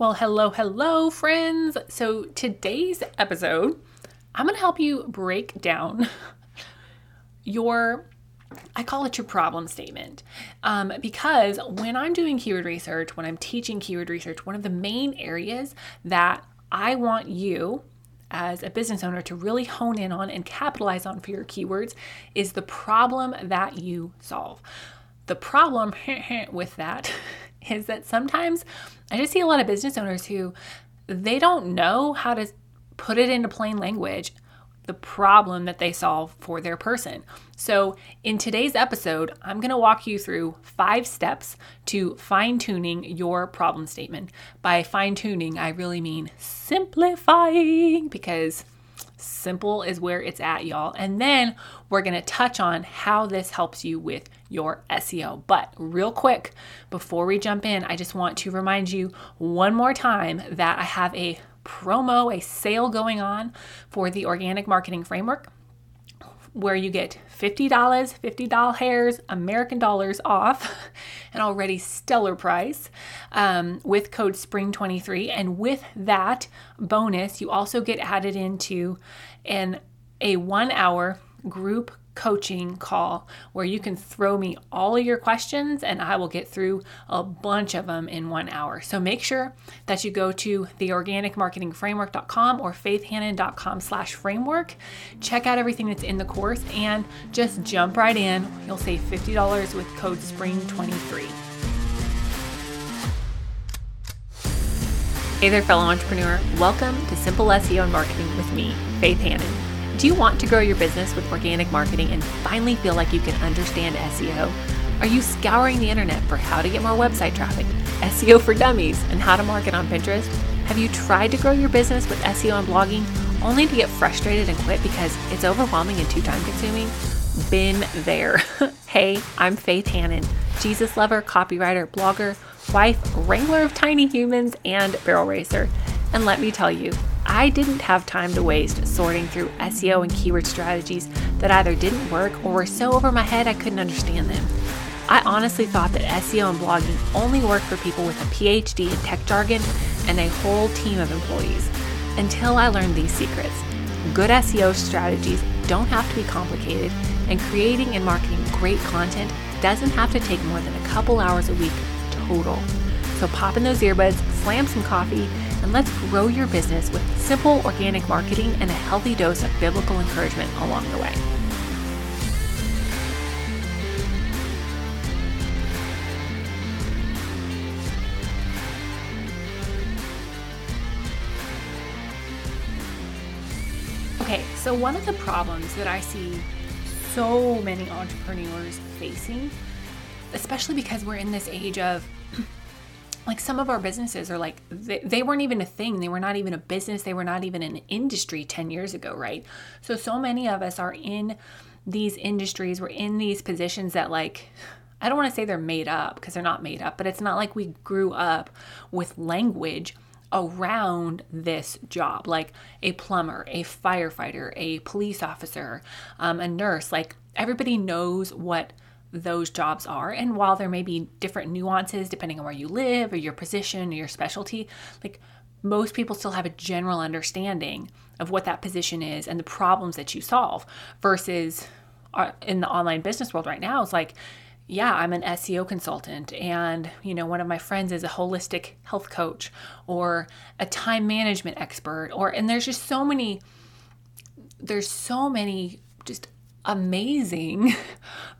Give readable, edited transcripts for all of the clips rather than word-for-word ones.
Well, hello, friends. So today's episode, I'm going to help you break down your, I call it your problem statement. Because when I'm doing keyword research, when I'm teaching keyword research, one of the main areas that I want you as a business owner to really hone in on and capitalize on for your keywords is the problem that you solve. The problem with that is that sometimes I just see a lot of business owners who they don't know how to put it into plain language, the problem that they solve for their person. So in today's episode, I'm going to walk you through 5 steps to fine-tuning your problem statement. By fine-tuning, I really mean simplifying, because simple is where it's at, y'all. And then we're going to touch on how this helps you with your SEO. But real quick, before we jump in, I just want to remind you one more time that I have a promo, a sale going on for the Organic Marketing Framework, where you get $50 American dollars off, an already stellar price, with code SPRING23. And with that bonus, you also get added into a 1-hour group coaching call where you can throw me all of your questions and I will get through a bunch of them in 1 hour. So make sure that you go to theorganicmarketingframework.com or faithhanan.com/framework. Check out everything that's in the course and just jump right in. You'll save $50 with code SPRING23. Hey there, fellow entrepreneur. Welcome to Simple SEO and Marketing with me, Faith Hanan. Do you want to grow your business with organic marketing and finally feel like you can understand SEO? Are you scouring the internet for how to get more website traffic, SEO for dummies, and how to market on Pinterest? Have you tried to grow your business with SEO and blogging only to get frustrated and quit because it's overwhelming and too time consuming? Been there. Hey, I'm Faith Hanan, Jesus lover, copywriter, blogger, wife, wrangler of tiny humans, and barrel racer. And let me tell you, I didn't have time to waste sorting through SEO and keyword strategies that either didn't work or were so over my head I couldn't understand them. I honestly thought that SEO and blogging only worked for people with a PhD in tech jargon and a whole team of employees, until I learned these secrets. Good SEO strategies don't have to be complicated, and creating and marketing great content doesn't have to take more than a couple hours a week total. So pop in those earbuds, slam some coffee, and let's grow your business with simple organic marketing and a healthy dose of biblical encouragement along the way. Okay, so one of the problems that I see so many entrepreneurs facing, especially because we're in this age of like some of our businesses are like, they weren't even a thing. They were not even a business. They were not even an industry 10 years ago, right? So many of us are in these industries. We're in these positions that, like, I don't want to say they're made up, because they're not made up, but it's not like we grew up with language around this job, like a plumber, a firefighter, a police officer, a nurse. Like, everybody knows what those jobs are. And while there may be different nuances depending on where you live or your position or your specialty, like, most people still have a general understanding of what that position is and the problems that you solve, versus in the online business world right now, it's like, yeah, I'm an SEO consultant, and, you know, one of my friends is a holistic health coach or a time management expert, and there's so many just amazing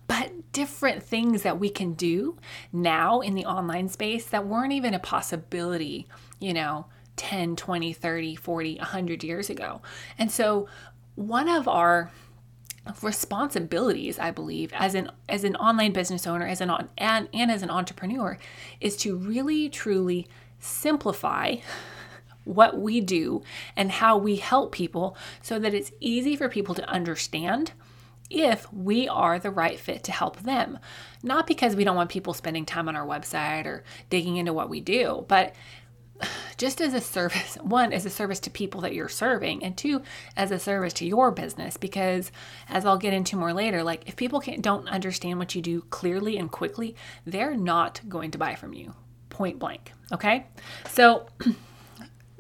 but different things that we can do now in the online space that weren't even a possibility, you know, 10, 20, 30, 40, 100 years ago. And so one of our responsibilities, I believe, as an online business owner, as an entrepreneur, is to really truly simplify what we do and how we help people so that it's easy for people to understand if we are the right fit to help them. Not because we don't want people spending time on our website or digging into what we do, but just as a service, one, as a service to people that you're serving, and two, as a service to your business. Because as I'll get into more later, like, if people don't understand what you do clearly and quickly, they're not going to buy from you. point blank. Okay. So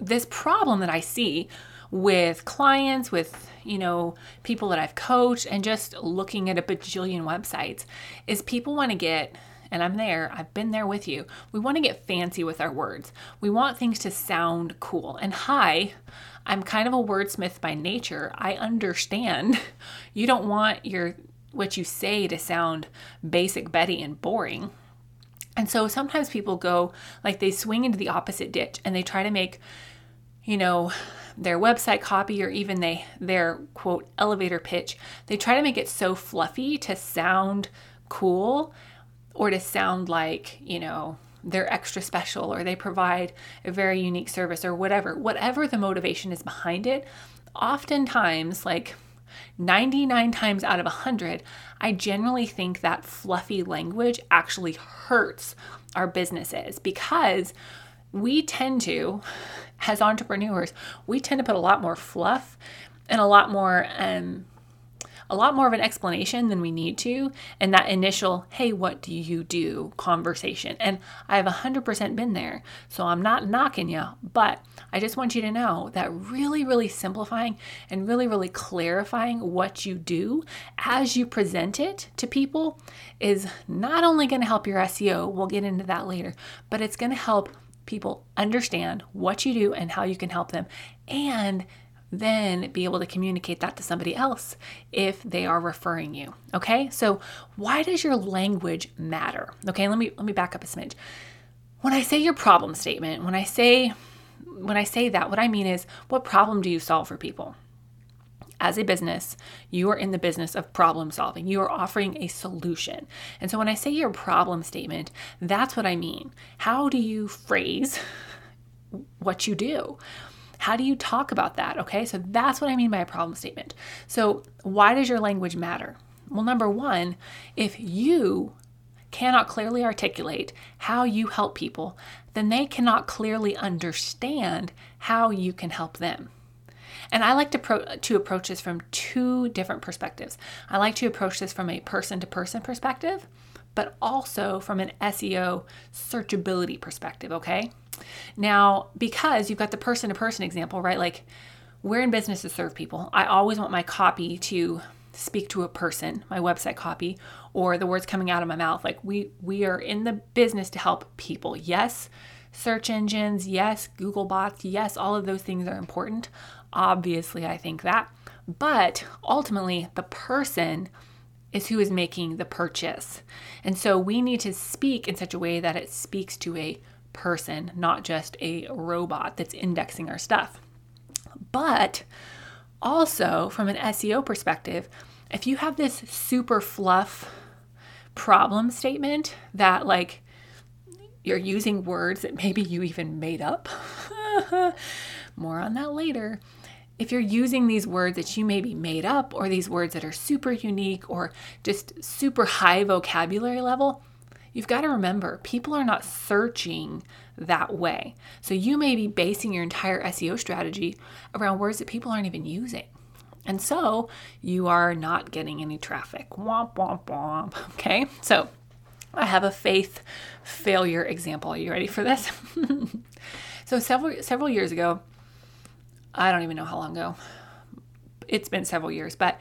this problem that I see with clients, with, you know, people that I've coached and just looking at a bajillion websites is people want to get, and I'm there, I've been there with you. We want to get fancy with our words. We want things to sound cool. And hi, I'm kind of a wordsmith by nature. I understand you don't want your, what you say to sound basic Betty and boring. And so sometimes people go like they swing into the opposite ditch and they try to make, you know, their website copy or even their quote elevator pitch. They try to make it so fluffy to sound cool or to sound like, you know, they're extra special or they provide a very unique service or whatever the motivation is behind it. Oftentimes, like 99 times out of 100, I generally think that fluffy language actually hurts our businesses because we tend to, as entrepreneurs, we tend to put a lot more fluff and a lot more of an explanation than we need to in that initial, hey, what do you do conversation. And I've 100% been there, so I'm not knocking you, but I just want you to know that really, really simplifying and really, really clarifying what you do as you present it to people is not only going to help your SEO, we'll get into that later, but it's going to help people understand what you do and how you can help them, and then be able to communicate that to somebody else if they are referring you. Okay. So why does your language matter? Okay. Let me back up a smidge. When I say your problem statement, when I say that, what I mean is what problem do you solve for people? As a business, you are in the business of problem solving. You are offering a solution. And so when I say your problem statement, that's what I mean. How do you phrase what you do? How do you talk about that? Okay, so that's what I mean by a problem statement. So why does your language matter? Well, number one, if you cannot clearly articulate how you help people, then they cannot clearly understand how you can help them. And I like to approach this from two different perspectives. I like to approach this from a person-to-person perspective, but also from an SEO searchability perspective, okay? Now, because you've got the person-to-person example, right? Like, we're in business to serve people. I always want my copy to speak to a person, my website copy, or the words coming out of my mouth. Like, we are in the business to help people. Yes, search engines. Yes, Google bots. Yes, all of those things are important. Obviously, I think that. But ultimately, the person is who is making the purchase. And so we need to speak in such a way that it speaks to a person, not just a robot that's indexing our stuff. But also from an SEO perspective, if you have this super fluff problem statement that like you're using words that maybe you even made up, more on that later. If you're using these words that you maybe made up or these words that are super unique or just super high vocabulary level, you've got to remember, people are not searching that way. So you may be basing your entire SEO strategy around words that people aren't even using. And so you are not getting any traffic. Womp, womp, womp. Okay. So I have a faith failure example. Are you ready for this? So several years ago, I don't even know how long ago. It's been several years, but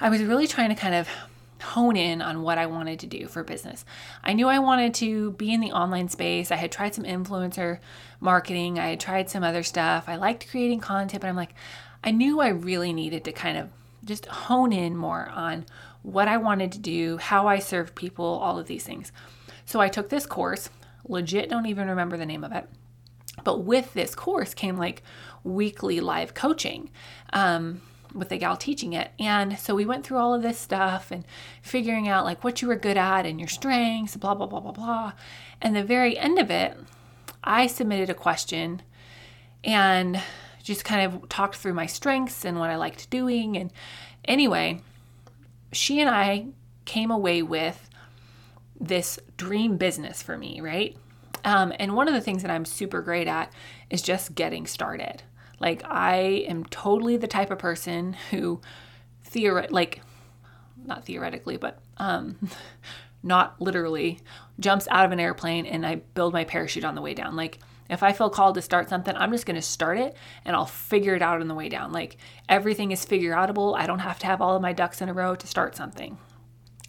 I was really trying to kind of hone in on what I wanted to do for business. I knew I wanted to be in the online space. I had tried some influencer marketing. I had tried some other stuff. I liked creating content, but I'm like, I knew I really needed to kind of just hone in more on what I wanted to do, how I served people, all of these things. So I took this course, legit don't even remember the name of it. But with this course came like weekly live coaching, with the gal teaching it. And so we went through all of this stuff and figuring out like what you were good at and your strengths, blah, blah, blah, blah, blah. And the very end of it, I submitted a question and just kind of talked through my strengths and what I liked doing. And anyway, she and I came away with this dream business for me, right? And one of the things that I'm super great at is just getting started. Like, I am totally the type of person who, not theoretically, but not literally, jumps out of an airplane and I build my parachute on the way down. Like, if I feel called to start something, I'm just going to start it and I'll figure it out on the way down. Like, everything is figure outable. I don't have to have all of my ducks in a row to start something.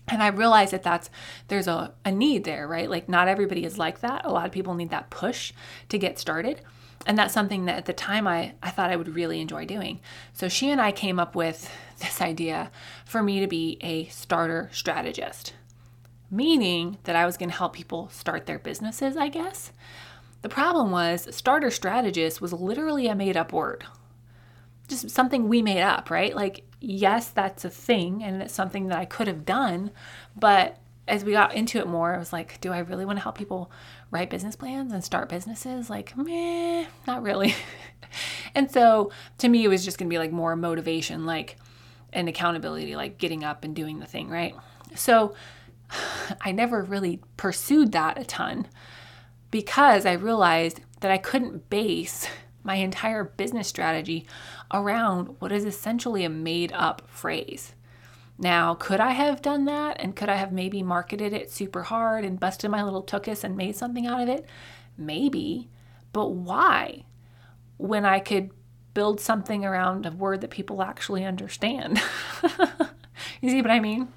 And I realize that there's a need there, right? Like, not everybody is like that. A lot of people need that push to get started. And that's something that at the time I thought I would really enjoy doing. So she and I came up with this idea for me to be a starter strategist, meaning that I was going to help people start their businesses, I guess. The problem was, starter strategist was literally a made up word, just something we made up, right? Like, yes, that's a thing, and it's something that I could have done. But as we got into it more, I was like, do I really want to help people write business plans and start businesses? Like, meh, not really. And so to me, it was just going to be like more motivation, like, and accountability, like getting up and doing the thing, right? So I never really pursued that a ton, because I realized that I couldn't base my entire business strategy around what is essentially a made-up phrase. Now, could I have done that? And could I have maybe marketed it super hard and busted my little tuchus and made something out of it? Maybe. But why? When I could build something around a word that people actually understand. You see what I mean?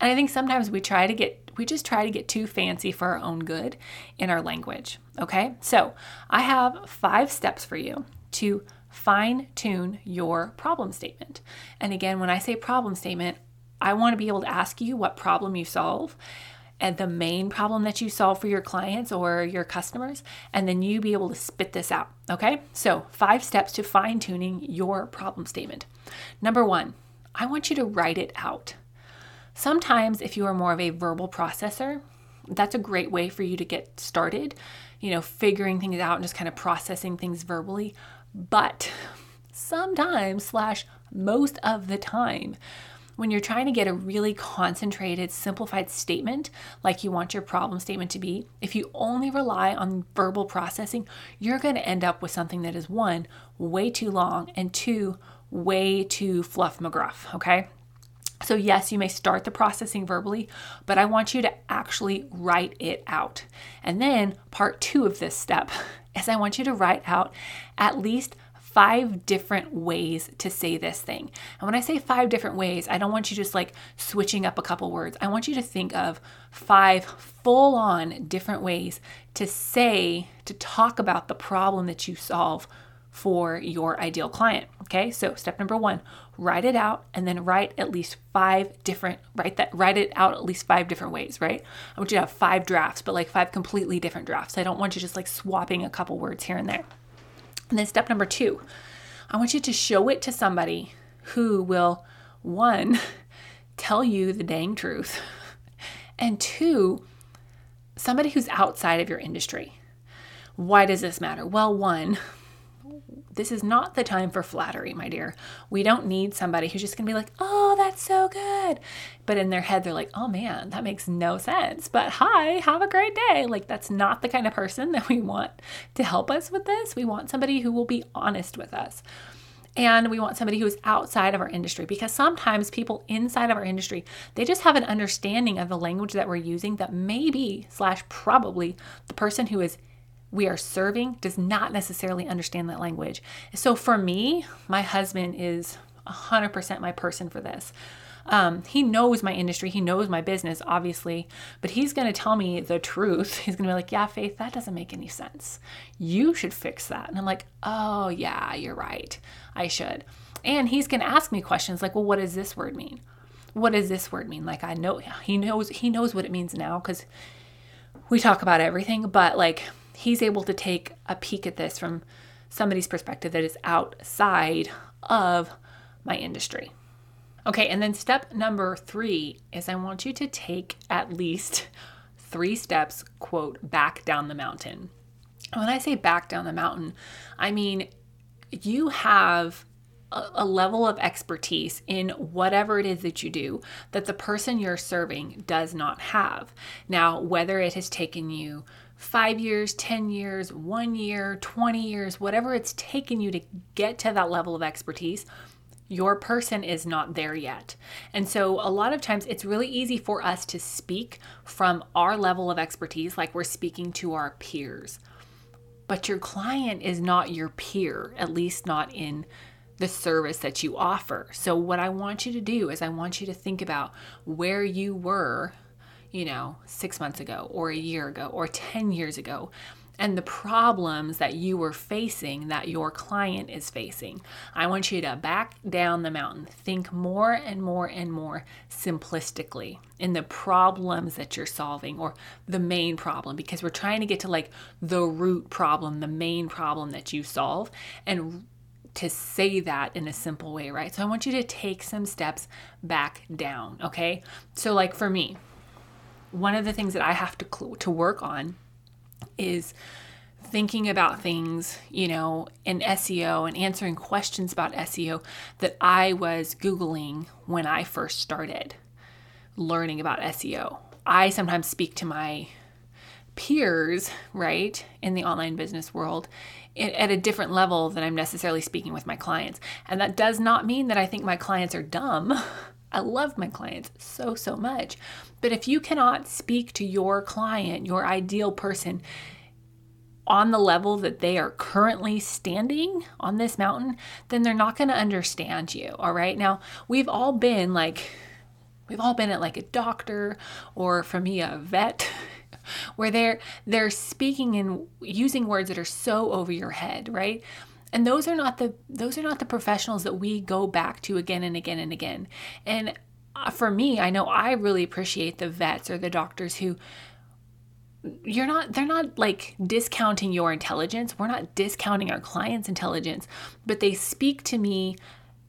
And I think sometimes we just try to get too fancy for our own good in our language. Okay. So I have 5 steps for you to fine tune your problem statement. And again, when I say problem statement, I want to be able to ask you what problem you solve and the main problem that you solve for your clients or your customers, and then you be able to spit this out. Okay. So 5 steps to fine tuning your problem statement. Number 1, I want you to write it out. Sometimes if you are more of a verbal processor, that's a great way for you to get started, you know, figuring things out and just kind of processing things verbally. But sometimes / most of the time, when you're trying to get a really concentrated, simplified statement, like you want your problem statement to be, if you only rely on verbal processing, you're going to end up with something that is 1, way too long, and 2, way too fluff McGruff, okay? So yes, you may start the processing verbally, but I want you to actually write it out. And then part 2 of this step is I want you to write out at least 5 different ways to say this thing. And when I say 5 different ways, I don't want you just like switching up a couple words. I want you to think of 5 full-on different ways to talk about the problem that you solve for your ideal client. Okay. So step number 1, write it out, and then write it out at least 5 different ways, right? I want you to have 5 drafts, but like 5 completely different drafts. I don't want you just like swapping a couple words here and there. And then step number 2, I want you to show it to somebody who will, 1, tell you the dang truth, and 2, somebody who's outside of your industry. Why does this matter? Well, 1, this is not the time for flattery, my dear. We don't need somebody who's just going to be like, oh, that's so good. But in their head, they're like, oh man, that makes no sense. But hi, have a great day. Like, that's not the kind of person that we want to help us with this. We want somebody who will be honest with us. And we want somebody who is outside of our industry, because sometimes people inside of our industry, they just have an understanding of the language that we're using that maybe / probably the person who is we are serving does not necessarily understand that language. So for me, my husband is 100% my person for this. He knows my industry. He knows my business, obviously, but he's going to tell me the truth. He's going to be like, yeah, Faith, that doesn't make any sense. You should fix that. And I'm like, oh yeah, you're right. I should. And he's going to ask me questions like, well, what does this word mean? What does this word mean? Like, I know he knows what it means now, because we talk about everything, but like, he's able to take a peek at this from somebody's perspective that is outside of my industry. Okay, and then step number 3 is I want you to take at least 3 steps, quote, back down the mountain. When I say back down the mountain, I mean you have a level of expertise in whatever it is that you do that the person you're serving does not have. Now, whether it has taken you 5 years, 10 years, 1 year, 20 years, whatever it's taken you to get to that level of expertise, Your person is not there yet. And so a lot of times it's really easy for us to speak from our level of expertise, like we're speaking to our peers. But your client is not your peer, at least not in the service that you offer. So what I want you to do is I want you to think about where you were, 6 months ago or a year ago or 10 years ago. And the problems that you were facing that your client is facing. I want you to back down the mountain. Think more and more and more simplistically in the problems that you're solving or the main problem, because we're trying to get to the root problem, the main problem that you solve, and to say that in a simple way, right? So I want you to take some steps back down, okay? So for me, one of the things that I have to work on is thinking about things, in SEO and answering questions about SEO that I was Googling when I first started learning about SEO. I sometimes speak to my peers, right, in the online business world at a different level than I'm necessarily speaking with my clients. And that does not mean that I think my clients are dumb. I love my clients so much. But if you cannot speak to your client, your ideal person, on the level that they are currently standing on this mountain, then they're not going to understand you. All right. Now, we've all been at a doctor, or for me, a vet, where they're speaking and using words that are so over your head, right? And those are not the professionals that we go back to again and again and again. And for me, I know I really appreciate the vets or the doctors who they're not discounting your intelligence. We're not discounting our clients' intelligence, but they speak to me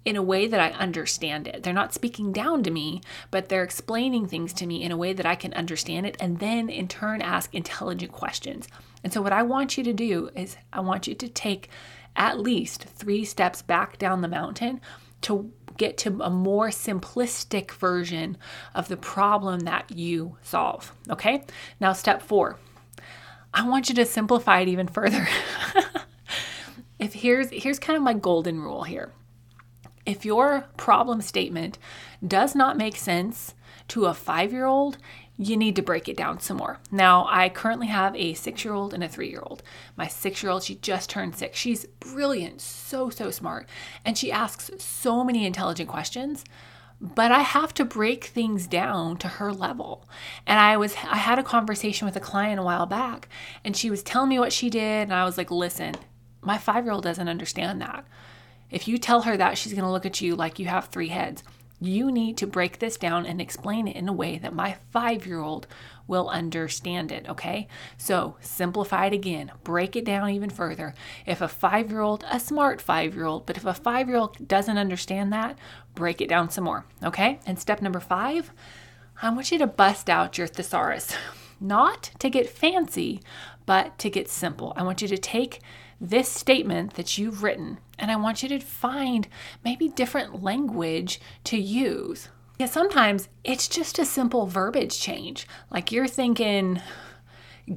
in a way that I understand it. They're not speaking down to me, but they're explaining things to me in a way that I can understand it, and then in turn ask intelligent questions. And so what I want you to do is I want you to take at least 3 steps back down the mountain to get to a more simplistic version of the problem that you solve. Okay. Now, step 4, I want you to simplify it even further. If here's kind of my golden rule here. If your problem statement does not make sense to a 5-year-old, you need to break it down some more. Now, I currently have a 6-year-old and a 3-year-old. My 6-year-old, she just turned 6. She's brilliant, so smart. And she asks so many intelligent questions, but I have to break things down to her level. And I had a conversation with a client a while back, and she was telling me what she did. And I was like, listen, my 5-year-old doesn't understand that. If you tell her that, she's going to look at you like you have 3 heads. You need to break this down and explain it in a way that my 5-year-old will understand it, okay? So simplify it again. Break it down even further. If a 5-year-old, a smart 5-year-old, but if a 5-year-old doesn't understand that, break it down some more, okay? And step number 5, I want you to bust out your thesaurus. Not to get fancy, but to get simple. I want you to take this statement that you've written, and I want you to find maybe different language to use. Because sometimes it's just a simple verbiage change. You're thinking,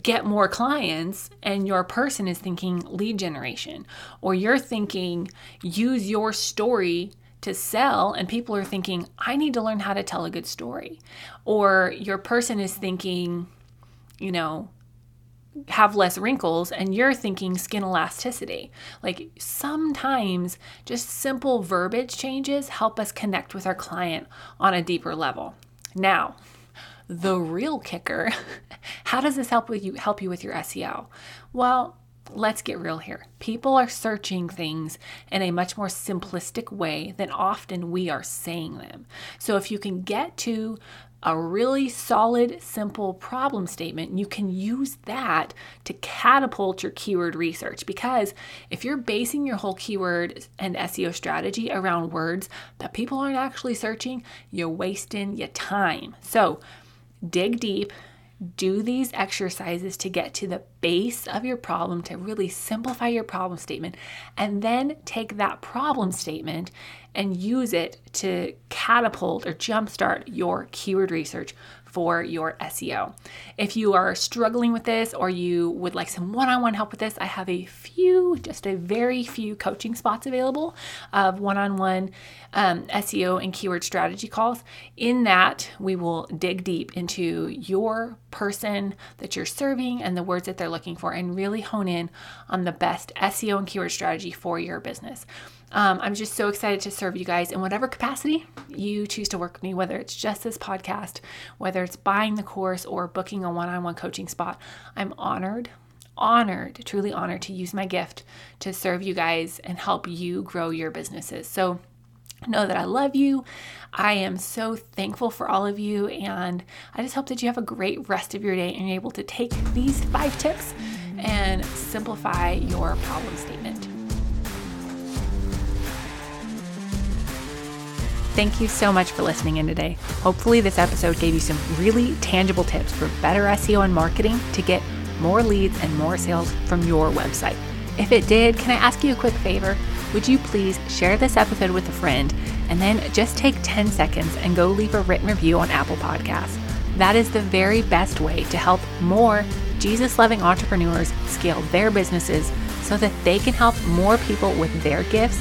get more clients, and your person is thinking lead generation. Or you're thinking, use your story to sell, and people are thinking, I need to learn how to tell a good story. Or your person is thinking, have less wrinkles, and you're thinking skin elasticity. Sometimes just simple verbiage changes help us connect with our client on a deeper level. Now, the real kicker, how does this help you with your SEO? Well, let's get real here. People are searching things in a much more simplistic way than often we are saying them. So if you can get to a really solid, simple problem statement, you can use that to catapult your keyword research, because if you're basing your whole keyword and SEO strategy around words that people aren't actually searching, you're wasting your time. So dig deep, do these exercises to get to the base of your problem, to really simplify your problem statement, and then take that problem statement and use it to catapult or jumpstart your keyword research for your SEO. If you are struggling with this or you would like some one-on-one help with this, I have a few, just a very few coaching spots available of one-on-one SEO and keyword strategy calls. In that, we will dig deep into your person that you're serving and the words that they're looking for and really hone in on the best SEO and keyword strategy for your business. I'm just so excited to serve you guys in whatever capacity you choose to work with me, whether it's just this podcast, whether it's buying the course or booking a one-on-one coaching spot. I'm truly honored to use my gift to serve you guys and help you grow your businesses. So know that I love you. I am so thankful for all of you. And I just hope that you have a great rest of your day and you're able to take these 5 tips and simplify your problem statement. Thank you so much for listening in today. Hopefully this episode gave you some really tangible tips for better SEO and marketing to get more leads and more sales from your website. If it did, can I ask you a quick favor? Would you please share this episode with a friend and then just take 10 seconds and go leave a written review on Apple Podcasts? That is the very best way to help more Jesus-loving entrepreneurs scale their businesses so that they can help more people with their gifts